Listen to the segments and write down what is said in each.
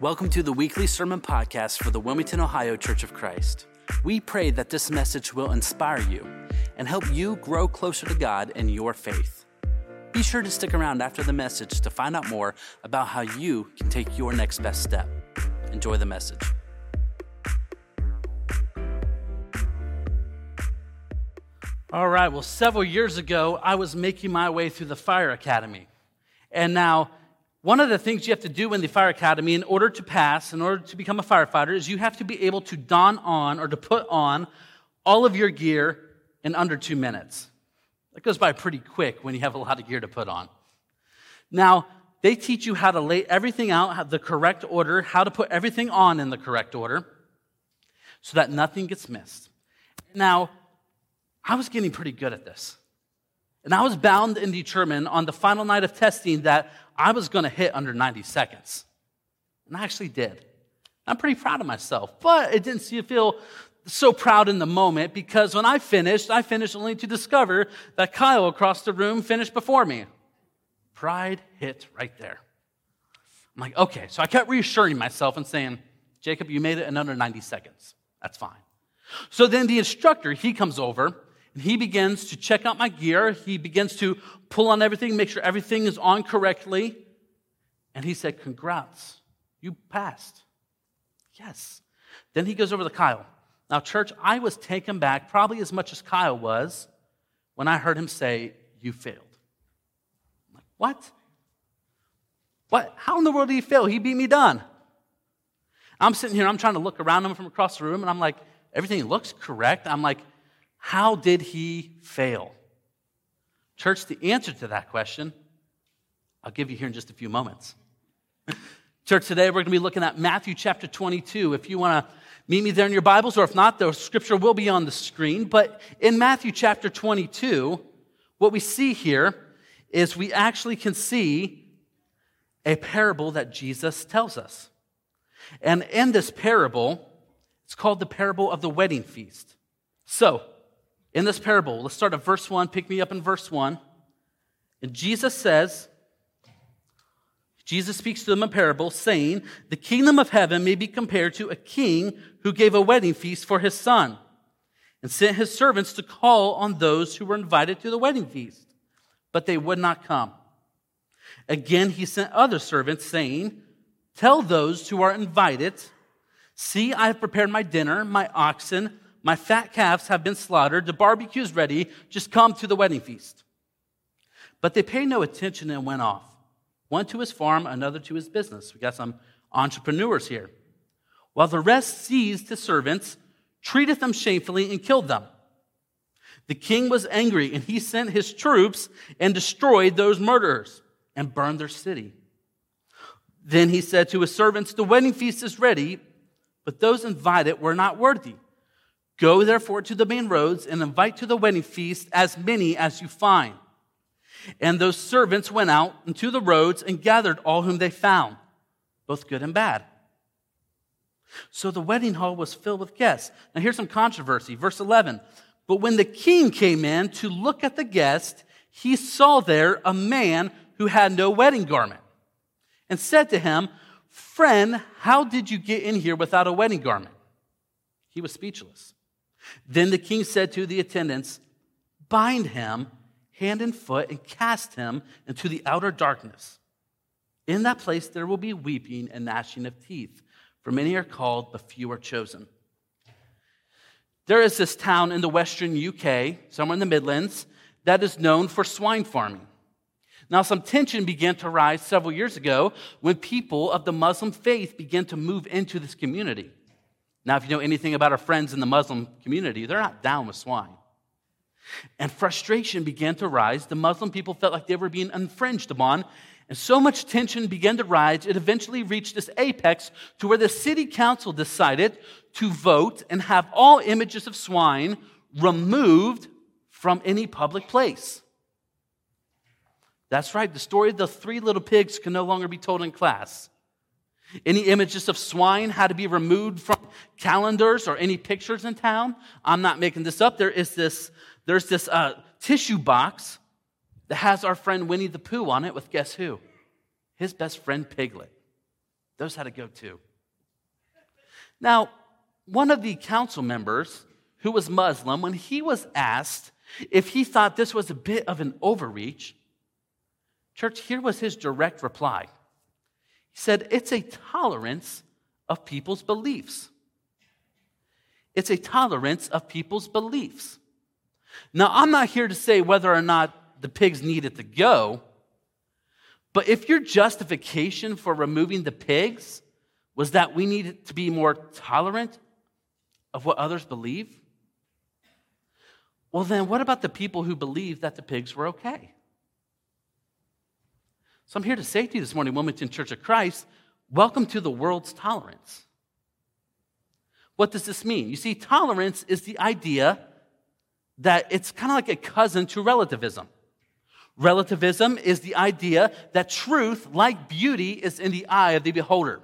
Welcome to the weekly sermon podcast for the Wilmington, Ohio Church of Christ. We pray that this message will inspire you and help you grow closer to God in your faith. Be sure to stick around after the message to find out more about how you can take your next best step. Enjoy the message. All right, well, several years ago, I was making my way through the fire academy. And now, one of the things you have to do in the fire academy in order to pass, in order to become a firefighter, is you have to be able to don on or to put on all of your gear in under 2 minutes. That goes by pretty quick when you have a lot of gear to put on. Now, they teach you how to lay everything out, the correct order, how to put everything on in the correct order so that nothing gets missed. Now, I was getting pretty good at this. And I was bound and determined on the final night of testing that I was going to hit under 90 seconds. And I actually did. I'm pretty proud of myself, but it didn't feel so proud in the moment because when I finished only to discover that Kyle across the room finished before me. Pride hit right there. I'm like, okay, so I kept reassuring myself and saying, Jacob, you made it in under 90 seconds. That's fine. So then the instructor, he comes over. And he begins to check out my gear. He begins to pull on everything, make sure everything is on correctly. And he said, congrats, you passed. Yes. Then he goes over to Kyle. Now, church, I was taken back probably as much as Kyle was when I heard him say, you failed. I'm like, what? What? How in the world did he fail? He beat me done. I'm sitting here, I'm trying to look around him from across the room, and I'm like, everything looks correct. I'm like, how did he fail? Church, the answer to that question, I'll give you here in just a few moments. Church, today we're going to be looking at Matthew chapter 22. If you want to meet me there in your Bibles, or if not, the scripture will be on the screen. But in Matthew chapter 22, what we see here is we actually can see a parable that Jesus tells us. And in this parable, it's called the parable of the wedding feast. So, in this parable, let's start at verse 1. Pick me up in verse 1. And Jesus speaks to them a parable, saying, the kingdom of heaven may be compared to a king who gave a wedding feast for his son and sent his servants to call on those who were invited to the wedding feast, but they would not come. Again, he sent other servants, saying, tell those who are invited, see, I have prepared my dinner, my oxen, my fat calves have been slaughtered. The barbecue is ready. Just come to the wedding feast. But they paid no attention and went off, one to his farm, another to his business. We got some entrepreneurs here. While the rest seized his servants, treated them shamefully, and killed them. The king was angry, and he sent his troops and destroyed those murderers and burned their city. Then he said to his servants, the wedding feast is ready, but those invited were not worthy. Go, therefore, to the main roads and invite to the wedding feast as many as you find. And those servants went out into the roads and gathered all whom they found, both good and bad. So the wedding hall was filled with guests. Now here's some controversy. Verse 11, but when the king came in to look at the guests, he saw there a man who had no wedding garment and said to him, friend, how did you get in here without a wedding garment? He was speechless. Then the king said to the attendants, bind him hand and foot and cast him into the outer darkness. In that place there will be weeping and gnashing of teeth, for many are called, but few are chosen. There is this town in the western UK, somewhere in the Midlands, that is known for swine farming. Now, some tension began to rise several years ago when people of the Muslim faith began to move into this community. Now, if you know anything about our friends in the Muslim community, they're not down with swine. And frustration began to rise. The Muslim people felt like they were being infringed upon. And so much tension began to rise, it eventually reached this apex to where the city council decided to vote and have all images of swine removed from any public place. That's right, the story of the three little pigs can no longer be told in class. Any images of swine had to be removed from calendars or any pictures in town. I'm not making this up. There's this tissue box that has our friend Winnie the Pooh on it with guess who? His best friend Piglet. Those had to go too. Now, one of the council members who was Muslim, when he was asked if he thought this was a bit of an overreach, church, here was his direct reply. He said, it's a tolerance of people's beliefs. It's a tolerance of people's beliefs. Now, I'm not here to say whether or not the pigs needed to go, but if your justification for removing the pigs was that we needed to be more tolerant of what others believe, well, then what about the people who believe that the pigs were okay? So I'm here to say to you this morning, Wilmington Church of Christ, welcome to the world's tolerance. What does this mean? You see, tolerance is the idea that it's kind of like a cousin to relativism. Relativism is the idea that truth, like beauty, is in the eye of the beholder.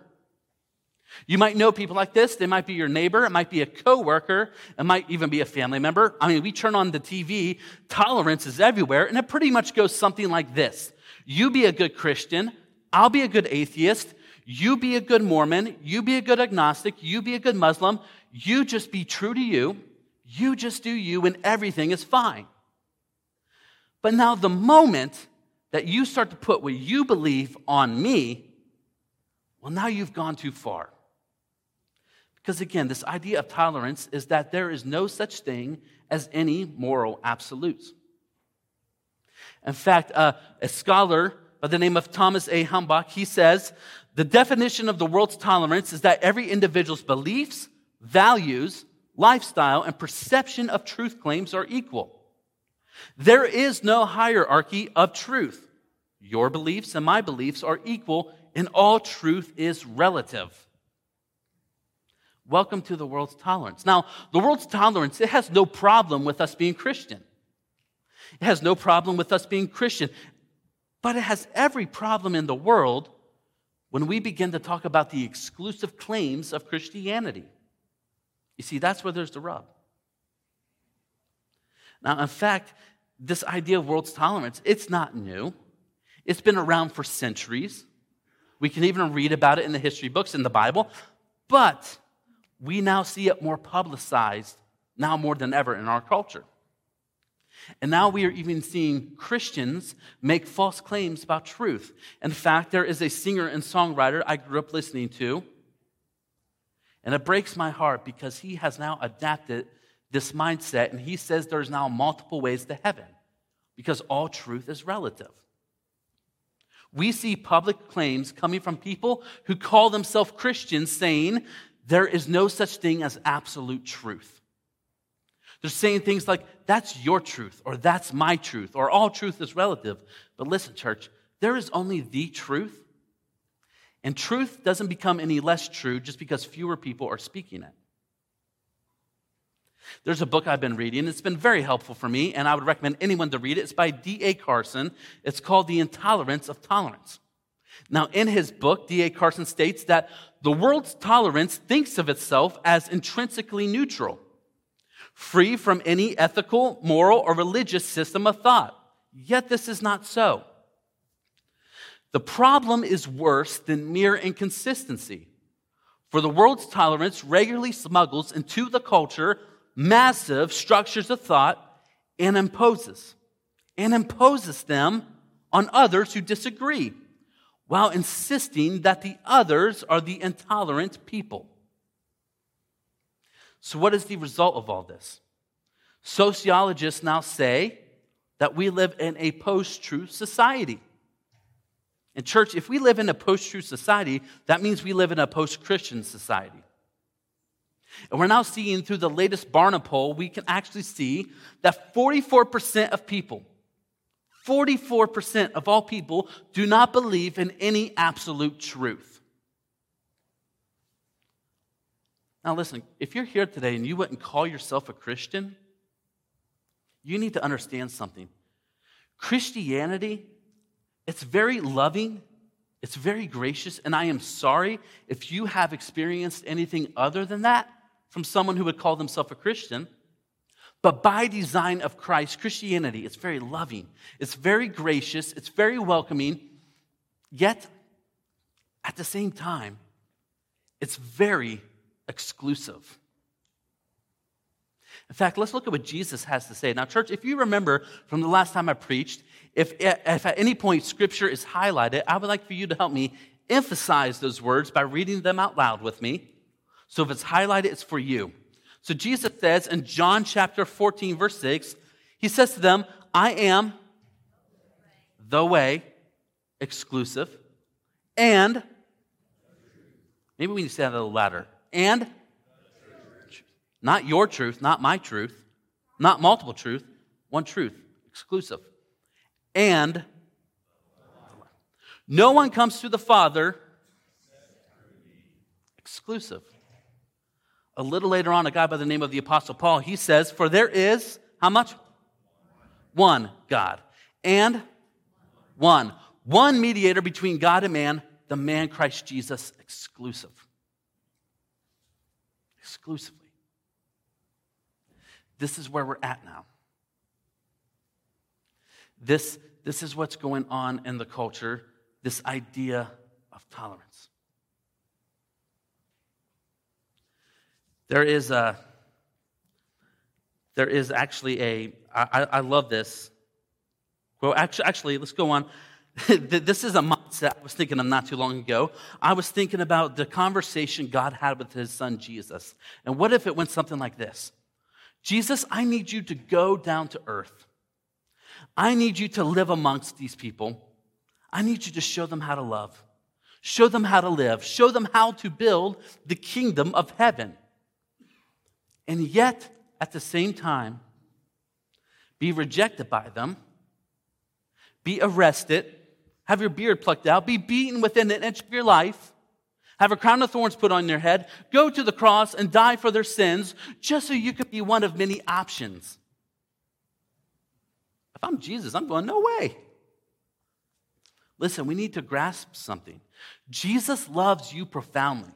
You might know people like this. They might be your neighbor. It might be a coworker. It might even be a family member. I mean, we turn on the TV, tolerance is everywhere, and it pretty much goes something like this. You be a good Christian. I'll be a good atheist. You be a good Mormon. You be a good agnostic. You be a good Muslim. You just be true to you. You just do you, and everything is fine. But now the moment that you start to put what you believe on me, well, now you've gone too far. Because again, this idea of tolerance is that there is no such thing as any moral absolutes. In fact, a scholar by the name of Thomas A. Humbach, he says, the definition of the world's tolerance is that every individual's beliefs, values, lifestyle, and perception of truth claims are equal. There is no hierarchy of truth. Your beliefs and my beliefs are equal, and all truth is relative. Welcome to the world's tolerance. Now, the world's tolerance, it has no problem with us being Christian. It has no problem with us being Christian. But it has every problem in the world when we begin to talk about the exclusive claims of Christianity. You see, that's where there's the rub. Now, in fact, this idea of world's tolerance, it's not new. It's been around for centuries. We can even read about it in the history books in the Bible. But we now see it more publicized, now more than ever in our culture. And now we are even seeing Christians make false claims about truth. In fact, there is a singer and songwriter I grew up listening to, and it breaks my heart because he has now adapted this mindset, and he says there's now multiple ways to heaven because all truth is relative. We see public claims coming from people who call themselves Christians saying there is no such thing as absolute truth. They're saying things like, that's your truth, or that's my truth, or all truth is relative. But listen, church, there is only the truth. And truth doesn't become any less true just because fewer people are speaking it. There's a book I've been reading. It's been very helpful for me, and I would recommend anyone to read it. It's by D.A. Carson. It's called The Intolerance of Tolerance. Now, in his book, D.A. Carson states that the world's tolerance thinks of itself as intrinsically neutral, free from any ethical, moral, or religious system of thought. Yet this is not so. The problem is worse than mere inconsistency, for the world's tolerance regularly smuggles into the culture massive structures of thought and imposes them on others who disagree, while insisting that the others are the intolerant people. So what is the result of all this? Sociologists now say that we live in a post-truth society. And church, if we live in a post-truth society, that means we live in a post-Christian society. And we're now seeing through the latest Barna poll, we can actually see that 44% of people, 44% of all people do not believe in any absolute truth. Now listen, if you're here today and you wouldn't call yourself a Christian, you need to understand something. Christianity, it's very loving, it's very gracious, and I am sorry if you have experienced anything other than that from someone who would call themselves a Christian. But by design of Christ, Christianity is very loving, it's very gracious, it's very welcoming, yet at the same time, It's very exclusive. In fact, let's look at what Jesus has to say. Now, church, if you remember from the last time I preached, if at any point Scripture is highlighted, I would like for you to help me emphasize those words by reading them out loud with me. So if it's highlighted, it's for you. So Jesus says in John chapter 14, verse 6, he says to them, I am the way, exclusive, and, maybe we need to say that a little louder, and not your truth, not my truth, not multiple truth, one truth, exclusive. And no one comes to the Father, exclusive. A little later on, a guy by the name of the Apostle Paul, he says, for there is, how much? One God, and one mediator between God and man, the man Christ Jesus, exclusively. This is where we're at now. This is what's going on in the culture, this idea of tolerance. There is actually I love this. Well, actually, let's go on. This is a mindset I was thinking of not too long ago. I was thinking about the conversation God had with his son Jesus. And what if it went something like this? Jesus, I need you to go down to earth. I need you to live amongst these people. I need you to show them how to love, show them how to live, show them how to build the kingdom of heaven. And yet, at the same time, be rejected by them, be arrested, have your beard plucked out, be beaten within an inch of your life, have a crown of thorns put on your head, go to the cross and die for their sins, just so you could be one of many options. If I'm Jesus, I'm going, no way. Listen, we need to grasp something. Jesus loves you profoundly.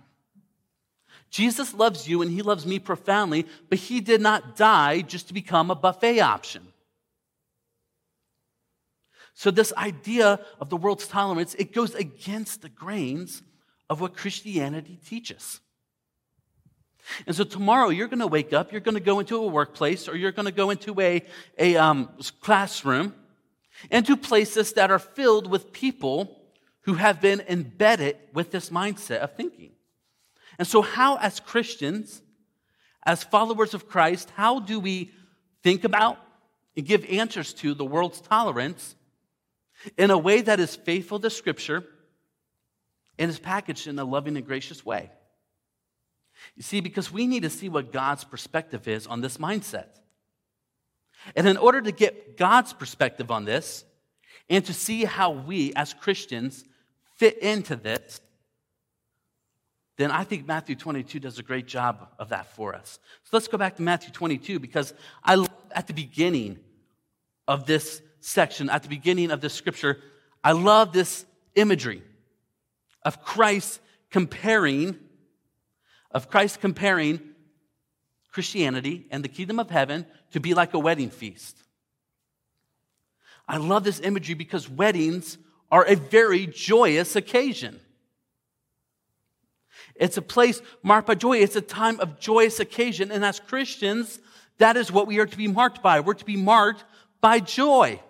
Jesus loves you and he loves me profoundly, but he did not die just to become a buffet option. So this idea of the world's tolerance, it goes against the grains of what Christianity teaches. And so tomorrow you're going to wake up, you're going to go into a workplace, or you're going to go into a classroom, and to places that are filled with people who have been embedded with this mindset of thinking. And so how, as Christians, as followers of Christ, how do we think about and give answers to the world's tolerance in a way that is faithful to Scripture and is packaged in a loving and gracious way? You see, because we need to see what God's perspective is on this mindset. And in order to get God's perspective on this and to see how we, as Christians, fit into this, then I think Matthew 22 does a great job of that for us. So let's go back to Matthew 22, because I love at the beginning of this section, at the beginning of this scripture, I love this imagery of Christ comparing Christianity and the kingdom of heaven to be like a wedding feast. I love this imagery because weddings are a very joyous occasion. It's a place marked by joy. It's a time of joyous occasion. And as Christians, that is what we are to be marked by. We're to be marked by joy.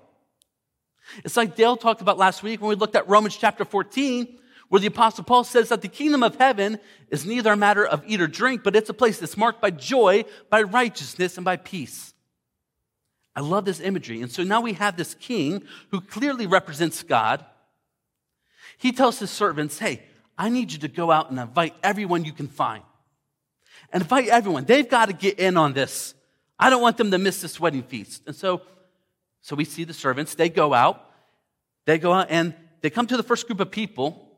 It's like Dale talked about last week when we looked at Romans chapter 14, where the Apostle Paul says that the kingdom of heaven is neither a matter of eat or drink, but it's a place that's marked by joy, by righteousness, and by peace. I love this imagery. And so now we have this king who clearly represents God. He tells his servants, hey, I need you to go out and invite everyone you can find. Invite everyone. They've got to get in on this. I don't want them to miss this wedding feast. And so we see the servants. They go out and they come to the first group of people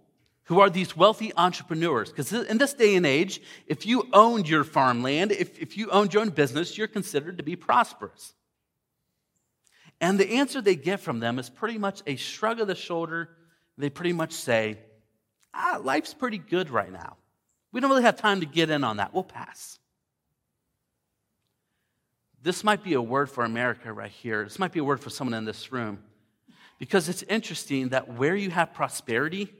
who are these wealthy entrepreneurs. Because in this day and age, if you owned your farmland, if you owned your own business, you're considered to be prosperous. And the answer they get from them is pretty much a shrug of the shoulder. They pretty much say, life's pretty good right now. We don't really have time to get in on that. We'll pass. This might be a word for America right here. This might be a word for someone in this room. Because it's interesting that where you have prosperity,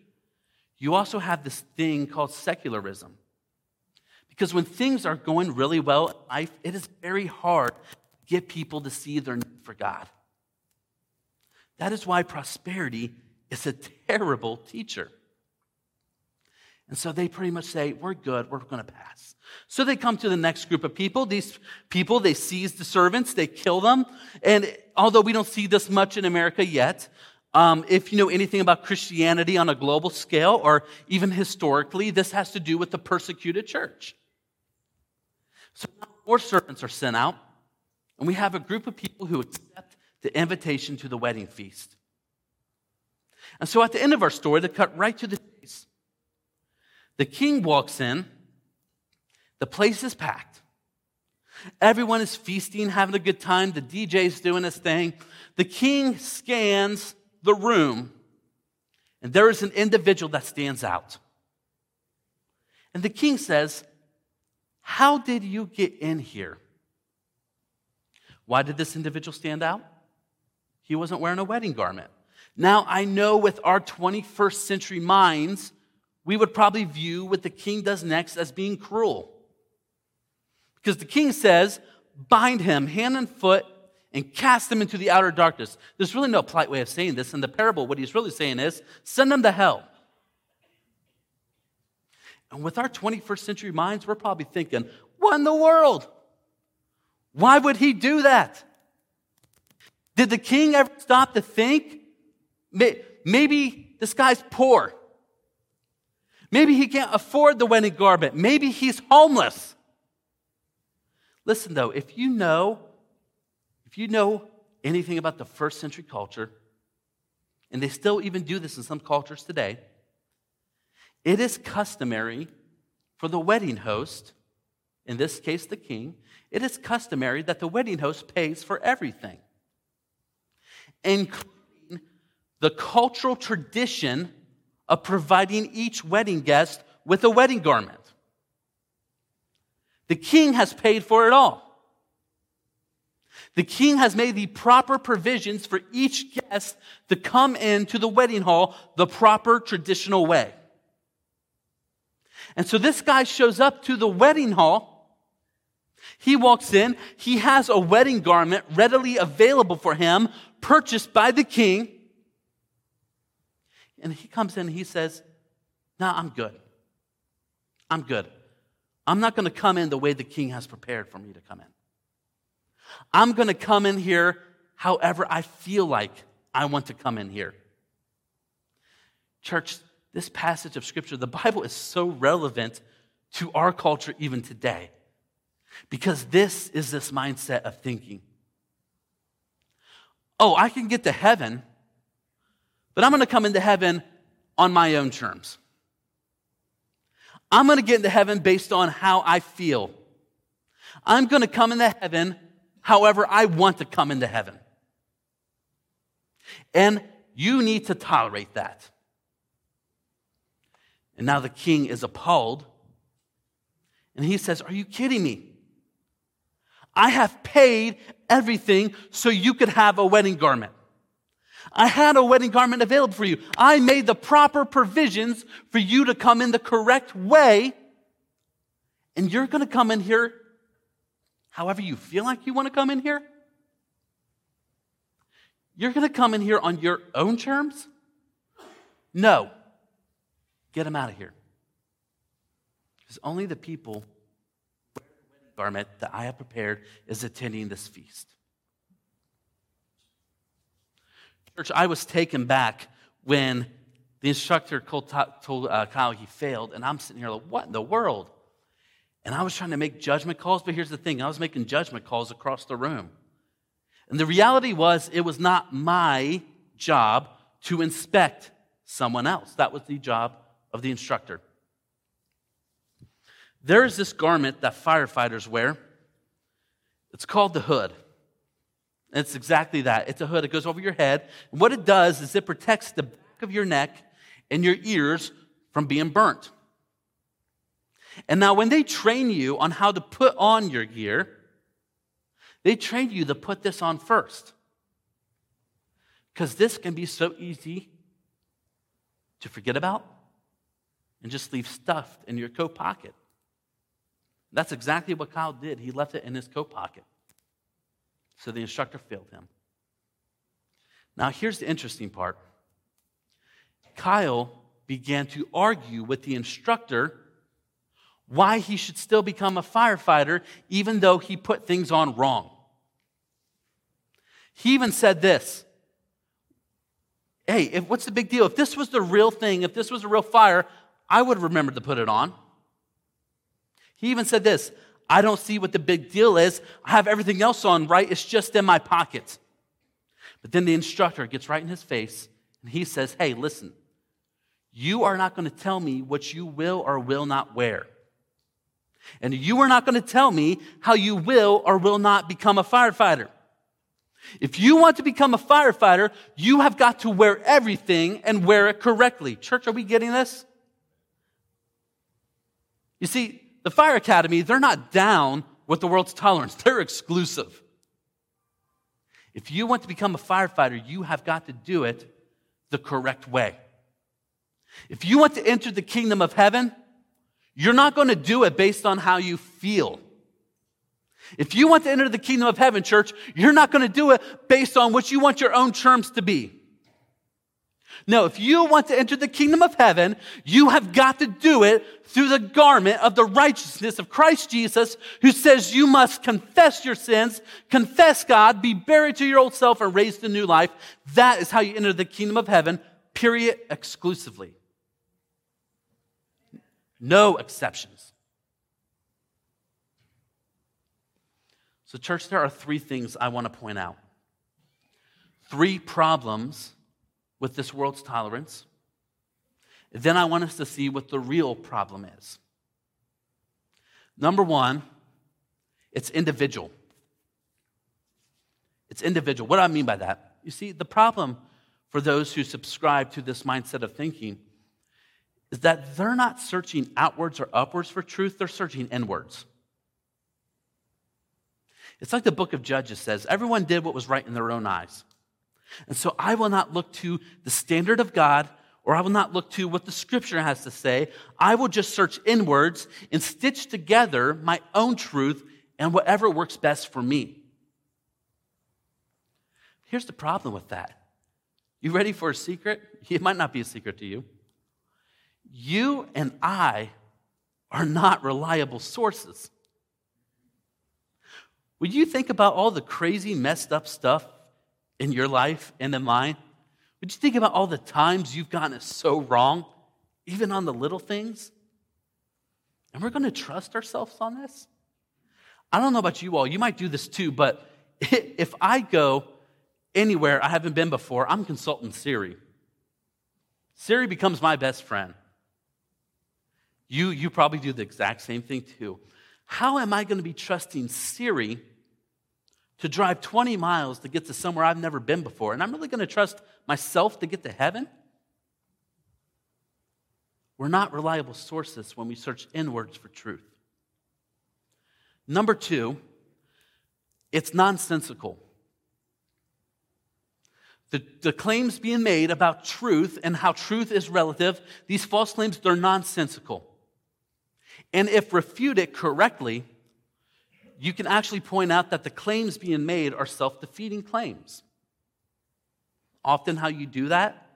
you also have this thing called secularism. Because when things are going really well in life, it is very hard to get people to see their need for God. That is why prosperity is a terrible teacher. And so they pretty much say, we're good, we're going to pass. So they come to the next group of people. These people, they seize the servants, they kill them. And although we don't see this much in America yet, if you know anything about Christianity on a global scale or even historically, this has to do with the persecuted church. So now more servants are sent out, and we have a group of people who accept the invitation to the wedding feast. And so at the end of our story, they cut right to the chase. The king walks in. The place is packed. Everyone is feasting, having a good time. The DJ's doing his thing. The king scans the room, and there is an individual that stands out. And the king says, how did you get in here? Why did this individual stand out? He wasn't wearing a wedding garment. Now, I know with our 21st century minds, we would probably view what the king does next as being cruel. Because the king says, bind him hand and foot and cast him into the outer darkness. There's really no polite way of saying this. In the parable, what he's really saying is, send him to hell. And with our 21st century minds, we're probably thinking, what in the world? Why would he do that? Did the king ever stop to think? Maybe this guy's poor. Maybe he can't afford the wedding garment. Maybe he's homeless. Listen, though, if you know anything about the first century culture, and they still even do this in some cultures today, it is customary for the wedding host, in this case the king, it is customary that the wedding host pays for everything, including the cultural tradition of providing each wedding guest with a wedding garment. The king has paid for it all. The king has made the proper provisions for each guest to come into the wedding hall the proper traditional way. And so this guy shows up to the wedding hall. He walks in. He has a wedding garment readily available for him, purchased by the king. And he comes in and he says, no, I'm good. I'm not going to come in the way the king has prepared for me to come in. I'm going to come in here however I feel like I want to come in here. Church, this passage of Scripture, the Bible is so relevant to our culture even today because this is this mindset of thinking. Oh, I can get to heaven, but I'm going to come into heaven on my own terms. I'm going to get into heaven based on how I feel. I'm going to come into heaven however I want to come into heaven. And you need to tolerate that. And now the king is appalled. And he says, are you kidding me? I have paid everything so you could have a wedding garment. I had a wedding garment available for you. I made the proper provisions for you to come in the correct way. And you're going to come in here however you feel like you want to come in here? You're going to come in here on your own terms? No. Get him out of here. Because only the people wearing the wedding garment that I have prepared is attending this feast. Church, I was taken back when the instructor told Kyle he failed, and I'm sitting here like, what in the world? And I was trying to make judgment calls, but here's the thing. I was making judgment calls across the room. And the reality was it was not my job to inspect someone else. That was the job of the instructor. There is this garment that firefighters wear. It's called the hood. And it's exactly that. It's a hood. It goes over your head. And what it does is it protects the back of your neck and your ears from being burnt. And now when they train you on how to put on your gear, they train you to put this on first. Because this can be so easy to forget about and just leave stuffed in your coat pocket. That's exactly what Kyle did. He left it in his coat pocket. So the instructor failed him. Now, here's the interesting part. Kyle began to argue with the instructor why he should still become a firefighter, even though he put things on wrong. He even said this. Hey, what's the big deal? If this was the real thing, if this was a real fire, I would have remembered to put it on. He even said this. I don't see what the big deal is. I have everything else on, right? It's just in my pocket. But then the instructor gets right in his face, and he says, hey, listen, you are not going to tell me what you will or will not wear. And you are not going to tell me how you will or will not become a firefighter. If you want to become a firefighter, you have got to wear everything and wear it correctly. Church, are we getting this? You see, the Fire Academy, they're not down with the world's tolerance. They're exclusive. If you want to become a firefighter, you have got to do it the correct way. If you want to enter the kingdom of heaven, you're not going to do it based on how you feel. If you want to enter the kingdom of heaven, church, you're not going to do it based on what you want your own terms to be. No, if you want to enter the kingdom of heaven, you have got to do it through the garment of the righteousness of Christ Jesus, who says you must confess your sins, confess God, be buried to your old self, and raised to new life. That is how you enter the kingdom of heaven, period, exclusively. No exceptions. So, church, there are three things I want to point out. Three problems with this world's tolerance. Then I want us to see what the real problem is. Number one, it's individual. It's individual. What do I mean by that? You see, the problem for those who subscribe to this mindset of thinking is that they're not searching outwards or upwards for truth, they're searching inwards. It's like the book of Judges says, everyone did what was right in their own eyes. And so I will not look to the standard of God, or I will not look to what the scripture has to say. I will just search inwards and stitch together my own truth and whatever works best for me. Here's the problem with that. You ready for a secret? It might not be a secret to you. You and I are not reliable sources. Would you think about all the crazy, messed up stuff in your life and in mine? Would you think about all the times you've gotten it so wrong, even on the little things? And we're going to trust ourselves on this? I don't know about you all. You might do this too, but if I go anywhere I haven't been before, I'm consulting Siri. Siri becomes my best friend. You probably do the exact same thing too. How am I going to be trusting Siri to drive 20 miles to get to somewhere I've never been before? And I'm really going to trust myself to get to heaven? We're not reliable sources when we search inwards for truth. Number two, it's nonsensical. The claims being made about truth and how truth is relative, these false claims, they're nonsensical. And if refuted correctly, you can actually point out that the claims being made are self-defeating claims. Often how you do that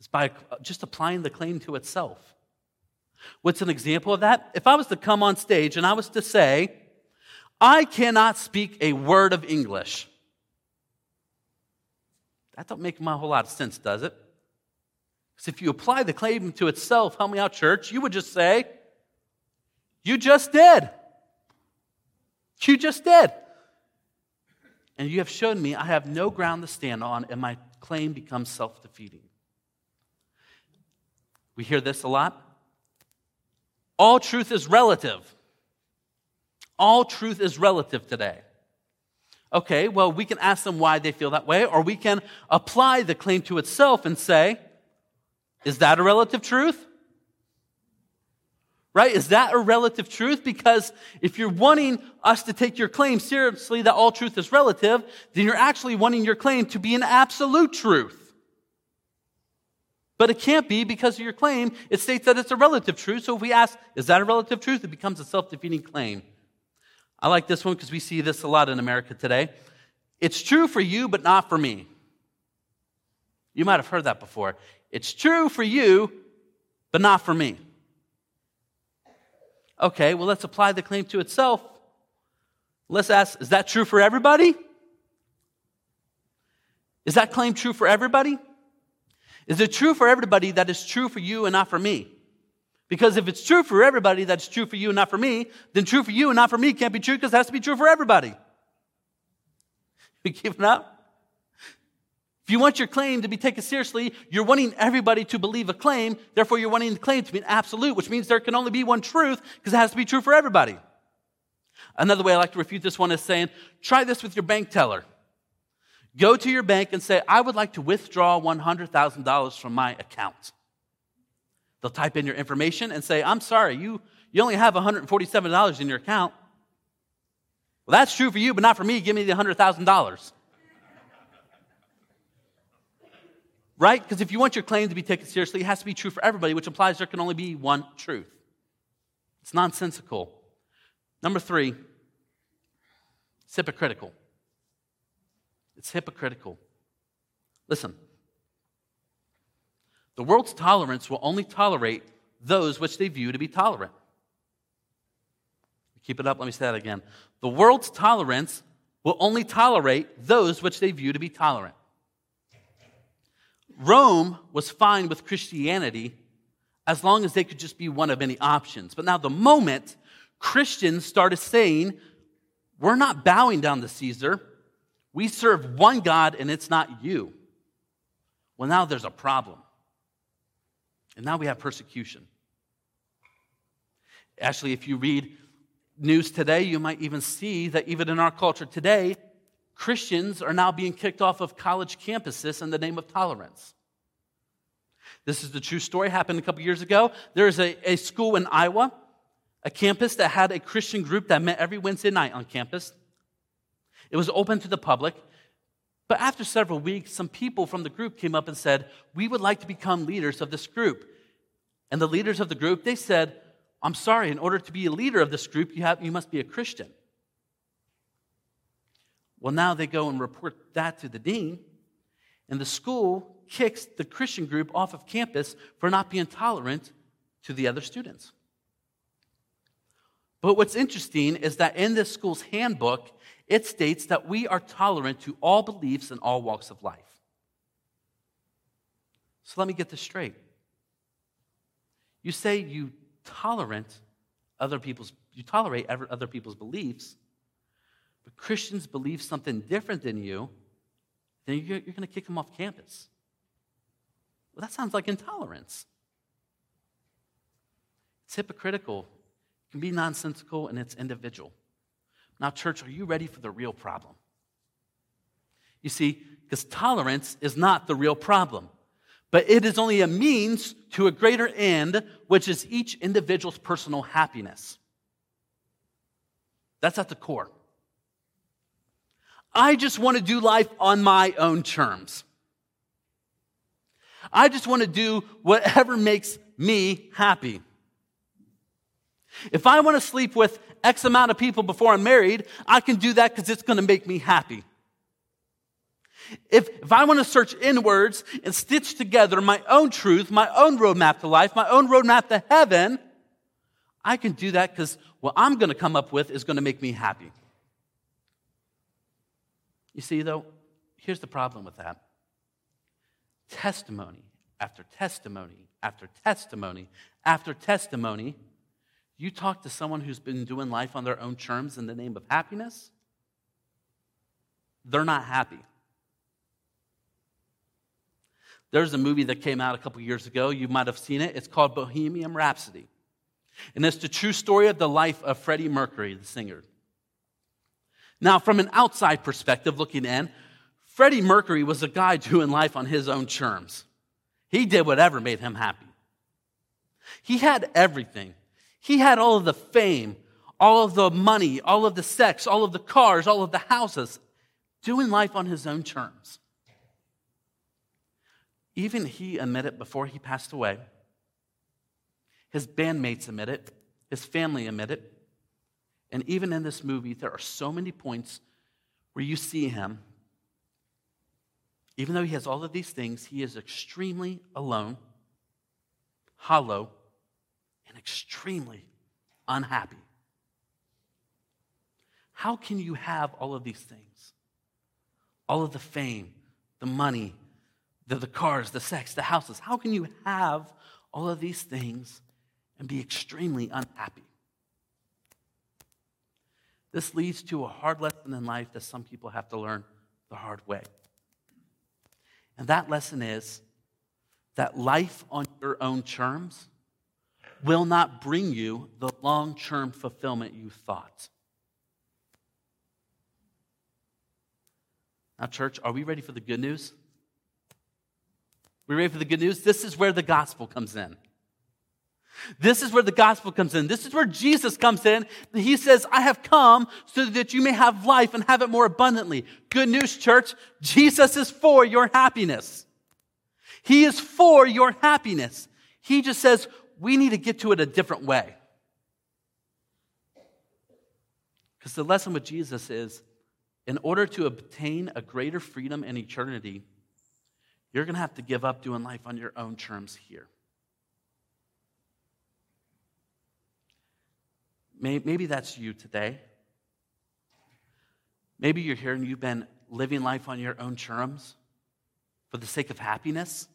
is by just applying the claim to itself. What's an example of that? If I was to come on stage and I was to say, I cannot speak a word of English. That don't make a whole lot of sense, does it? Because if you apply the claim to itself, help me out, church, you would just say, you just did. You just did. And you have shown me I have no ground to stand on, and my claim becomes self-defeating. We hear this a lot. All truth is relative. All truth is relative today. Okay, well, we can ask them why they feel that way, or we can apply the claim to itself and say, is that a relative truth? Right? Is that a relative truth? Because if you're wanting us to take your claim seriously that all truth is relative, then you're actually wanting your claim to be an absolute truth. But it can't be, because of your claim, it states that it's a relative truth. So if we ask, is that a relative truth? It becomes a self-defeating claim I like this one because we see this a lot in America today. It's true for you, but not for me. You might have heard that before. It's true for you, but not for me. Okay, well, let's apply the claim to itself. Let's ask, is that true for everybody? Is that claim true for everybody? Is it true for everybody that it's true for you and not for me? Because if it's true for everybody that it's true for you and not for me, then true for you and not for me can't be true because it has to be true for everybody. We giving up? If you want your claim to be taken seriously, you're wanting everybody to believe a claim. Therefore, you're wanting the claim to be an absolute, which means there can only be one truth because it has to be true for everybody. Another way I like to refute this one is saying, try this with your bank teller. Go to your bank and say, I would like to withdraw $100,000 from my account. They'll type in your information and say, I'm sorry, you only have $147 in your account. Well, that's true for you, but not for me. Give me the $100,000. Right? Because if you want your claim to be taken seriously, it has to be true for everybody, which implies there can only be one truth. It's nonsensical. Number three, it's hypocritical. It's hypocritical. Listen, the world's tolerance will only tolerate those which they view to be tolerant. Keep it up, let me say that again. The world's tolerance will only tolerate those which they view to be tolerant. Rome was fine with Christianity as long as they could just be one of many options. But now the moment Christians started saying, we're not bowing down to Caesar, we serve one God and it's not you. Well, now there's a problem. And now we have persecution. Actually, if you read news today, you might even see that even in our culture today, Christians are now being kicked off of college campuses in the name of tolerance. This is the true story. Happened a couple years ago. There is a school in Iowa, a campus that had a Christian group that met every Wednesday night on campus. It was open to the public. But after several weeks, some people from the group came up and said, we would like to become leaders of this group. And the leaders of the group, they said, I'm sorry, in order to be a leader of this group, you must be a Christian. Well, now they go and report that to the dean, and the school kicks the Christian group off of campus for not being tolerant to the other students. But what's interesting is that in this school's handbook, it states that we are tolerant to all beliefs and all walks of life. So let me get this straight. You say you tolerate other people's beliefs, but Christians believe something different than you, then you're going to kick them off campus. Well, that sounds like intolerance. It's hypocritical, it can be nonsensical, and it's individual. Now, church, are you ready for the real problem? You see, because tolerance is not the real problem. But it is only a means to a greater end, which is each individual's personal happiness. That's at the core. I just want to do life on my own terms. I just want to do whatever makes me happy. If I want to sleep with X amount of people before I'm married, I can do that because it's going to make me happy. If I want to search inwards and stitch together my own truth, my own roadmap to life, my own roadmap to heaven, I can do that because what I'm going to come up with is going to make me happy. You see, though, here's the problem with that. Testimony after testimony after testimony after testimony. You talk to someone who's been doing life on their own terms in the name of happiness, they're not happy. There's a movie that came out a couple years ago. You might have seen it. It's called Bohemian Rhapsody. And it's the true story of the life of Freddie Mercury, the singer. Now, from an outside perspective looking in, Freddie Mercury was a guy doing life on his own terms. He did whatever made him happy. He had everything. He had all of the fame, all of the money, all of the sex, all of the cars, all of the houses, doing life on his own terms. Even he admitted before he passed away, his bandmates admitted, his family admitted, And even in this movie, there are so many points where you see him, even though he has all of these things, he is extremely alone, hollow, and extremely unhappy. How can you have all of these things? All of the fame, the money, the cars, the sex, the houses. How can you have all of these things and be extremely unhappy? This leads to a hard lesson in life that some people have to learn the hard way. And that lesson is that life on your own terms will not bring you the long-term fulfillment you thought. Now, church, are we ready for the good news? We ready for the good news? This is where the gospel comes in. This is where the gospel comes in. This is where Jesus comes in. He says, I have come so that you may have life and have it more abundantly. Good news, church. Jesus is for your happiness. He is for your happiness. He just says, we need to get to it a different way. Because the lesson with Jesus is, in order to obtain a greater freedom in eternity, you're going to have to give up doing life on your own terms here. Maybe that's you today. Maybe you're here and you've been living life on your own terms for the sake of happiness.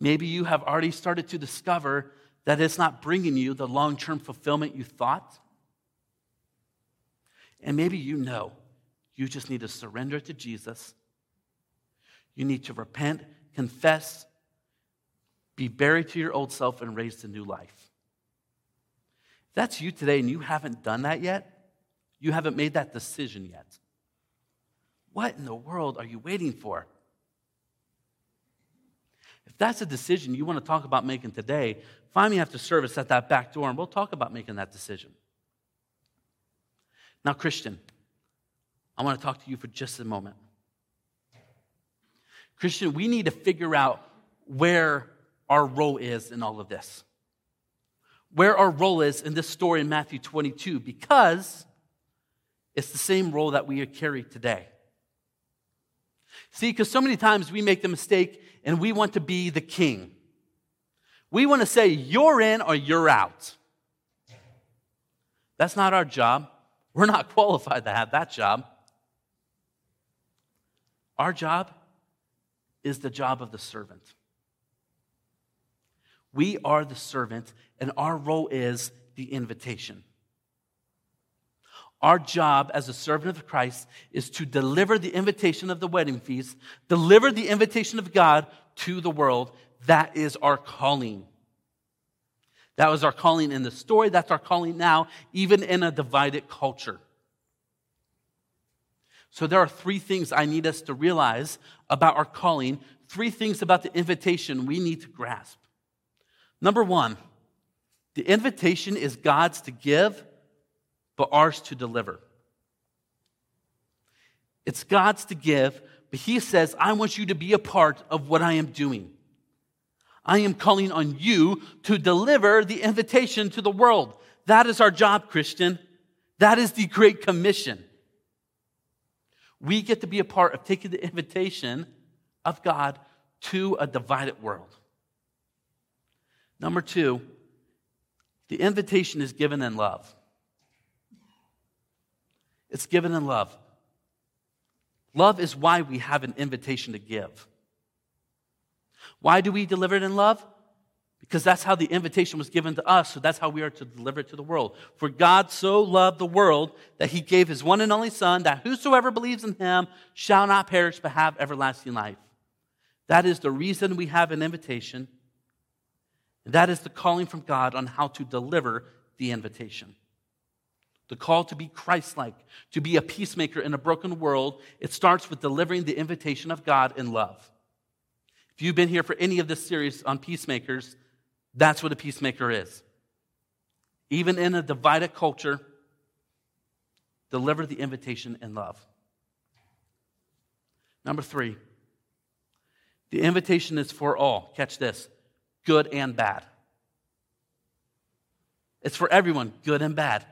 Maybe you have already started to discover that it's not bringing you the long-term fulfillment you thought. And maybe you know you just need to surrender to Jesus. You need to repent, confess, be buried to your old self, and raised to new life. If that's you today and you haven't done that yet, you haven't made that decision yet, what in the world are you waiting for? If that's a decision you want to talk about making today, find me after service at that back door and we'll talk about making that decision. Now, Christian, I want to talk to you for just a moment. Christian, we need to figure out where our role is in all of this. Where our role is in this story in Matthew 22, because it's the same role that we carry today. See, because so many times we make the mistake and we want to be the king. We want to say, you're in or you're out. That's not our job. We're not qualified to have that job. Our job is the job of the servant. We are the servant, and our role is the invitation. Our job as a servant of Christ is to deliver the invitation of the wedding feast, deliver the invitation of God to the world. That is our calling. That was our calling in the story. That's our calling now, even in a divided culture. So there are three things I need us to realize about our calling, three things about the invitation we need to grasp. Number one, the invitation is God's to give, but ours to deliver. It's God's to give, but he says, I want you to be a part of what I am doing. I am calling on you to deliver the invitation to the world. That is our job, Christian. That is the Great Commission. We get to be a part of taking the invitation of God to a divided world. Number two, the invitation is given in love. It's given in love. Love is why we have an invitation to give. Why do we deliver it in love? Because that's how the invitation was given to us, so that's how we are to deliver it to the world. For God so loved the world that he gave his one and only Son, that whosoever believes in him shall not perish but have everlasting life. That is the reason we have an invitation. That is the calling from God on how to deliver the invitation. The call to be Christ-like, to be a peacemaker in a broken world, it starts with delivering the invitation of God in love. If you've been here for any of this series on peacemakers, that's what a peacemaker is. Even in a divided culture, deliver the invitation in love. Number three, the invitation is for all. Catch this. Good and bad. It's for everyone, good and bad.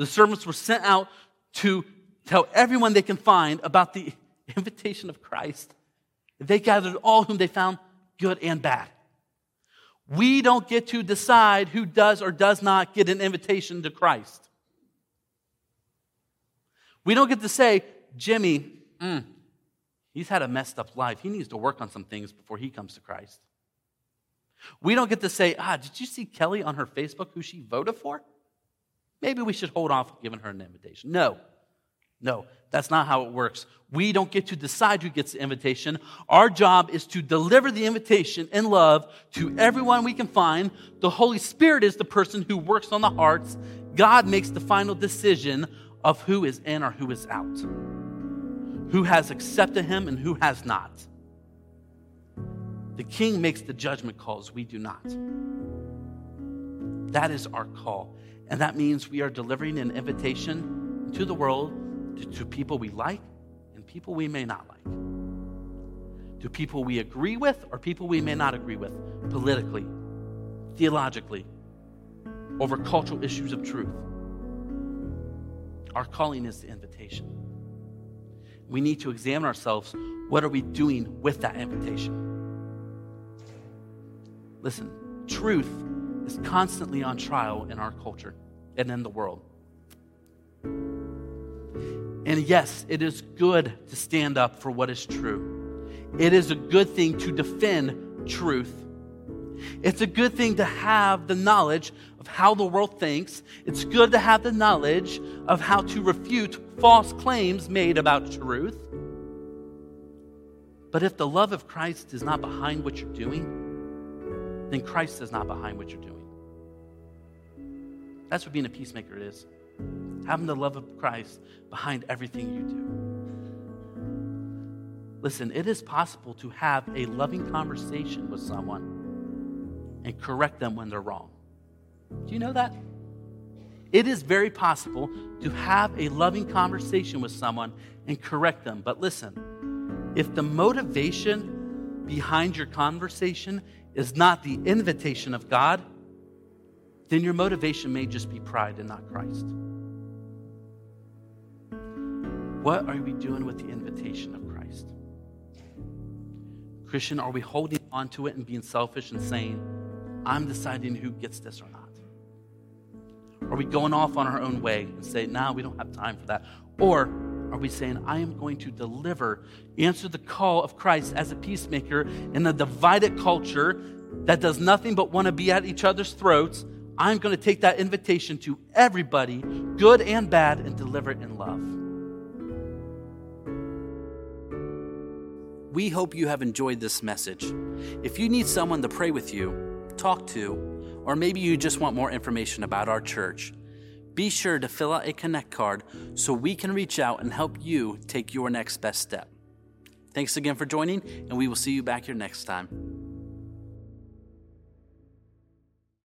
The servants were sent out to tell everyone they can find about the invitation of Christ. They gathered all whom they found, good and bad. We don't get to decide who does or does not get an invitation to Christ. We don't get to say, Jimmy, he's had a messed up life. He needs to work on some things before he comes to Christ. We don't get to say, did you see Kelly on her Facebook who she voted for? Maybe we should hold off giving her an invitation. No, that's not how it works. We don't get to decide who gets the invitation. Our job is to deliver the invitation in love to everyone we can find. The Holy Spirit is the person who works on the hearts. God makes the final decision of who is in or who is out, who has accepted him and who has not. The king makes the judgment calls. We do not. That is our call. And that means we are delivering an invitation to the world, to people we like and people we may not like, to people we agree with or people we may not agree with, politically, theologically, over cultural issues of truth. Our calling is the invitation. We need to examine ourselves. What are we doing with that invitation? Listen, truth is constantly on trial in our culture and in the world. And yes, it is good to stand up for what is true. It is a good thing to defend truth. It's a good thing to have the knowledge of how the world thinks. It's good to have the knowledge of how to refute false claims made about truth. But if the love of Christ is not behind what you're doing, then Christ is not behind what you're doing. That's what being a peacemaker is. Having the love of Christ behind everything you do. Listen, it is possible to have a loving conversation with someone and correct them when they're wrong. Do you know that? It is very possible to have a loving conversation with someone and correct them. But listen, if the motivation behind your conversation is not the invitation of God, then your motivation may just be pride and not Christ. What are we doing with the invitation of Christ? Christian, are we holding on to it and being selfish and saying, I'm deciding who gets this or not? Are we going off on our own way and say, no, we don't have time for that? Or are we saying, I am going to deliver, answer the call of Christ as a peacemaker in a divided culture that does nothing but want to be at each other's throats? I'm going to take that invitation to everybody, good and bad, and deliver it in love. We hope you have enjoyed this message. If you need someone to pray with you, talk to, or maybe you just want more information about our church, be sure to fill out a Connect card so we can reach out and help you take your next best step. Thanks again for joining, and we will see you back here next time.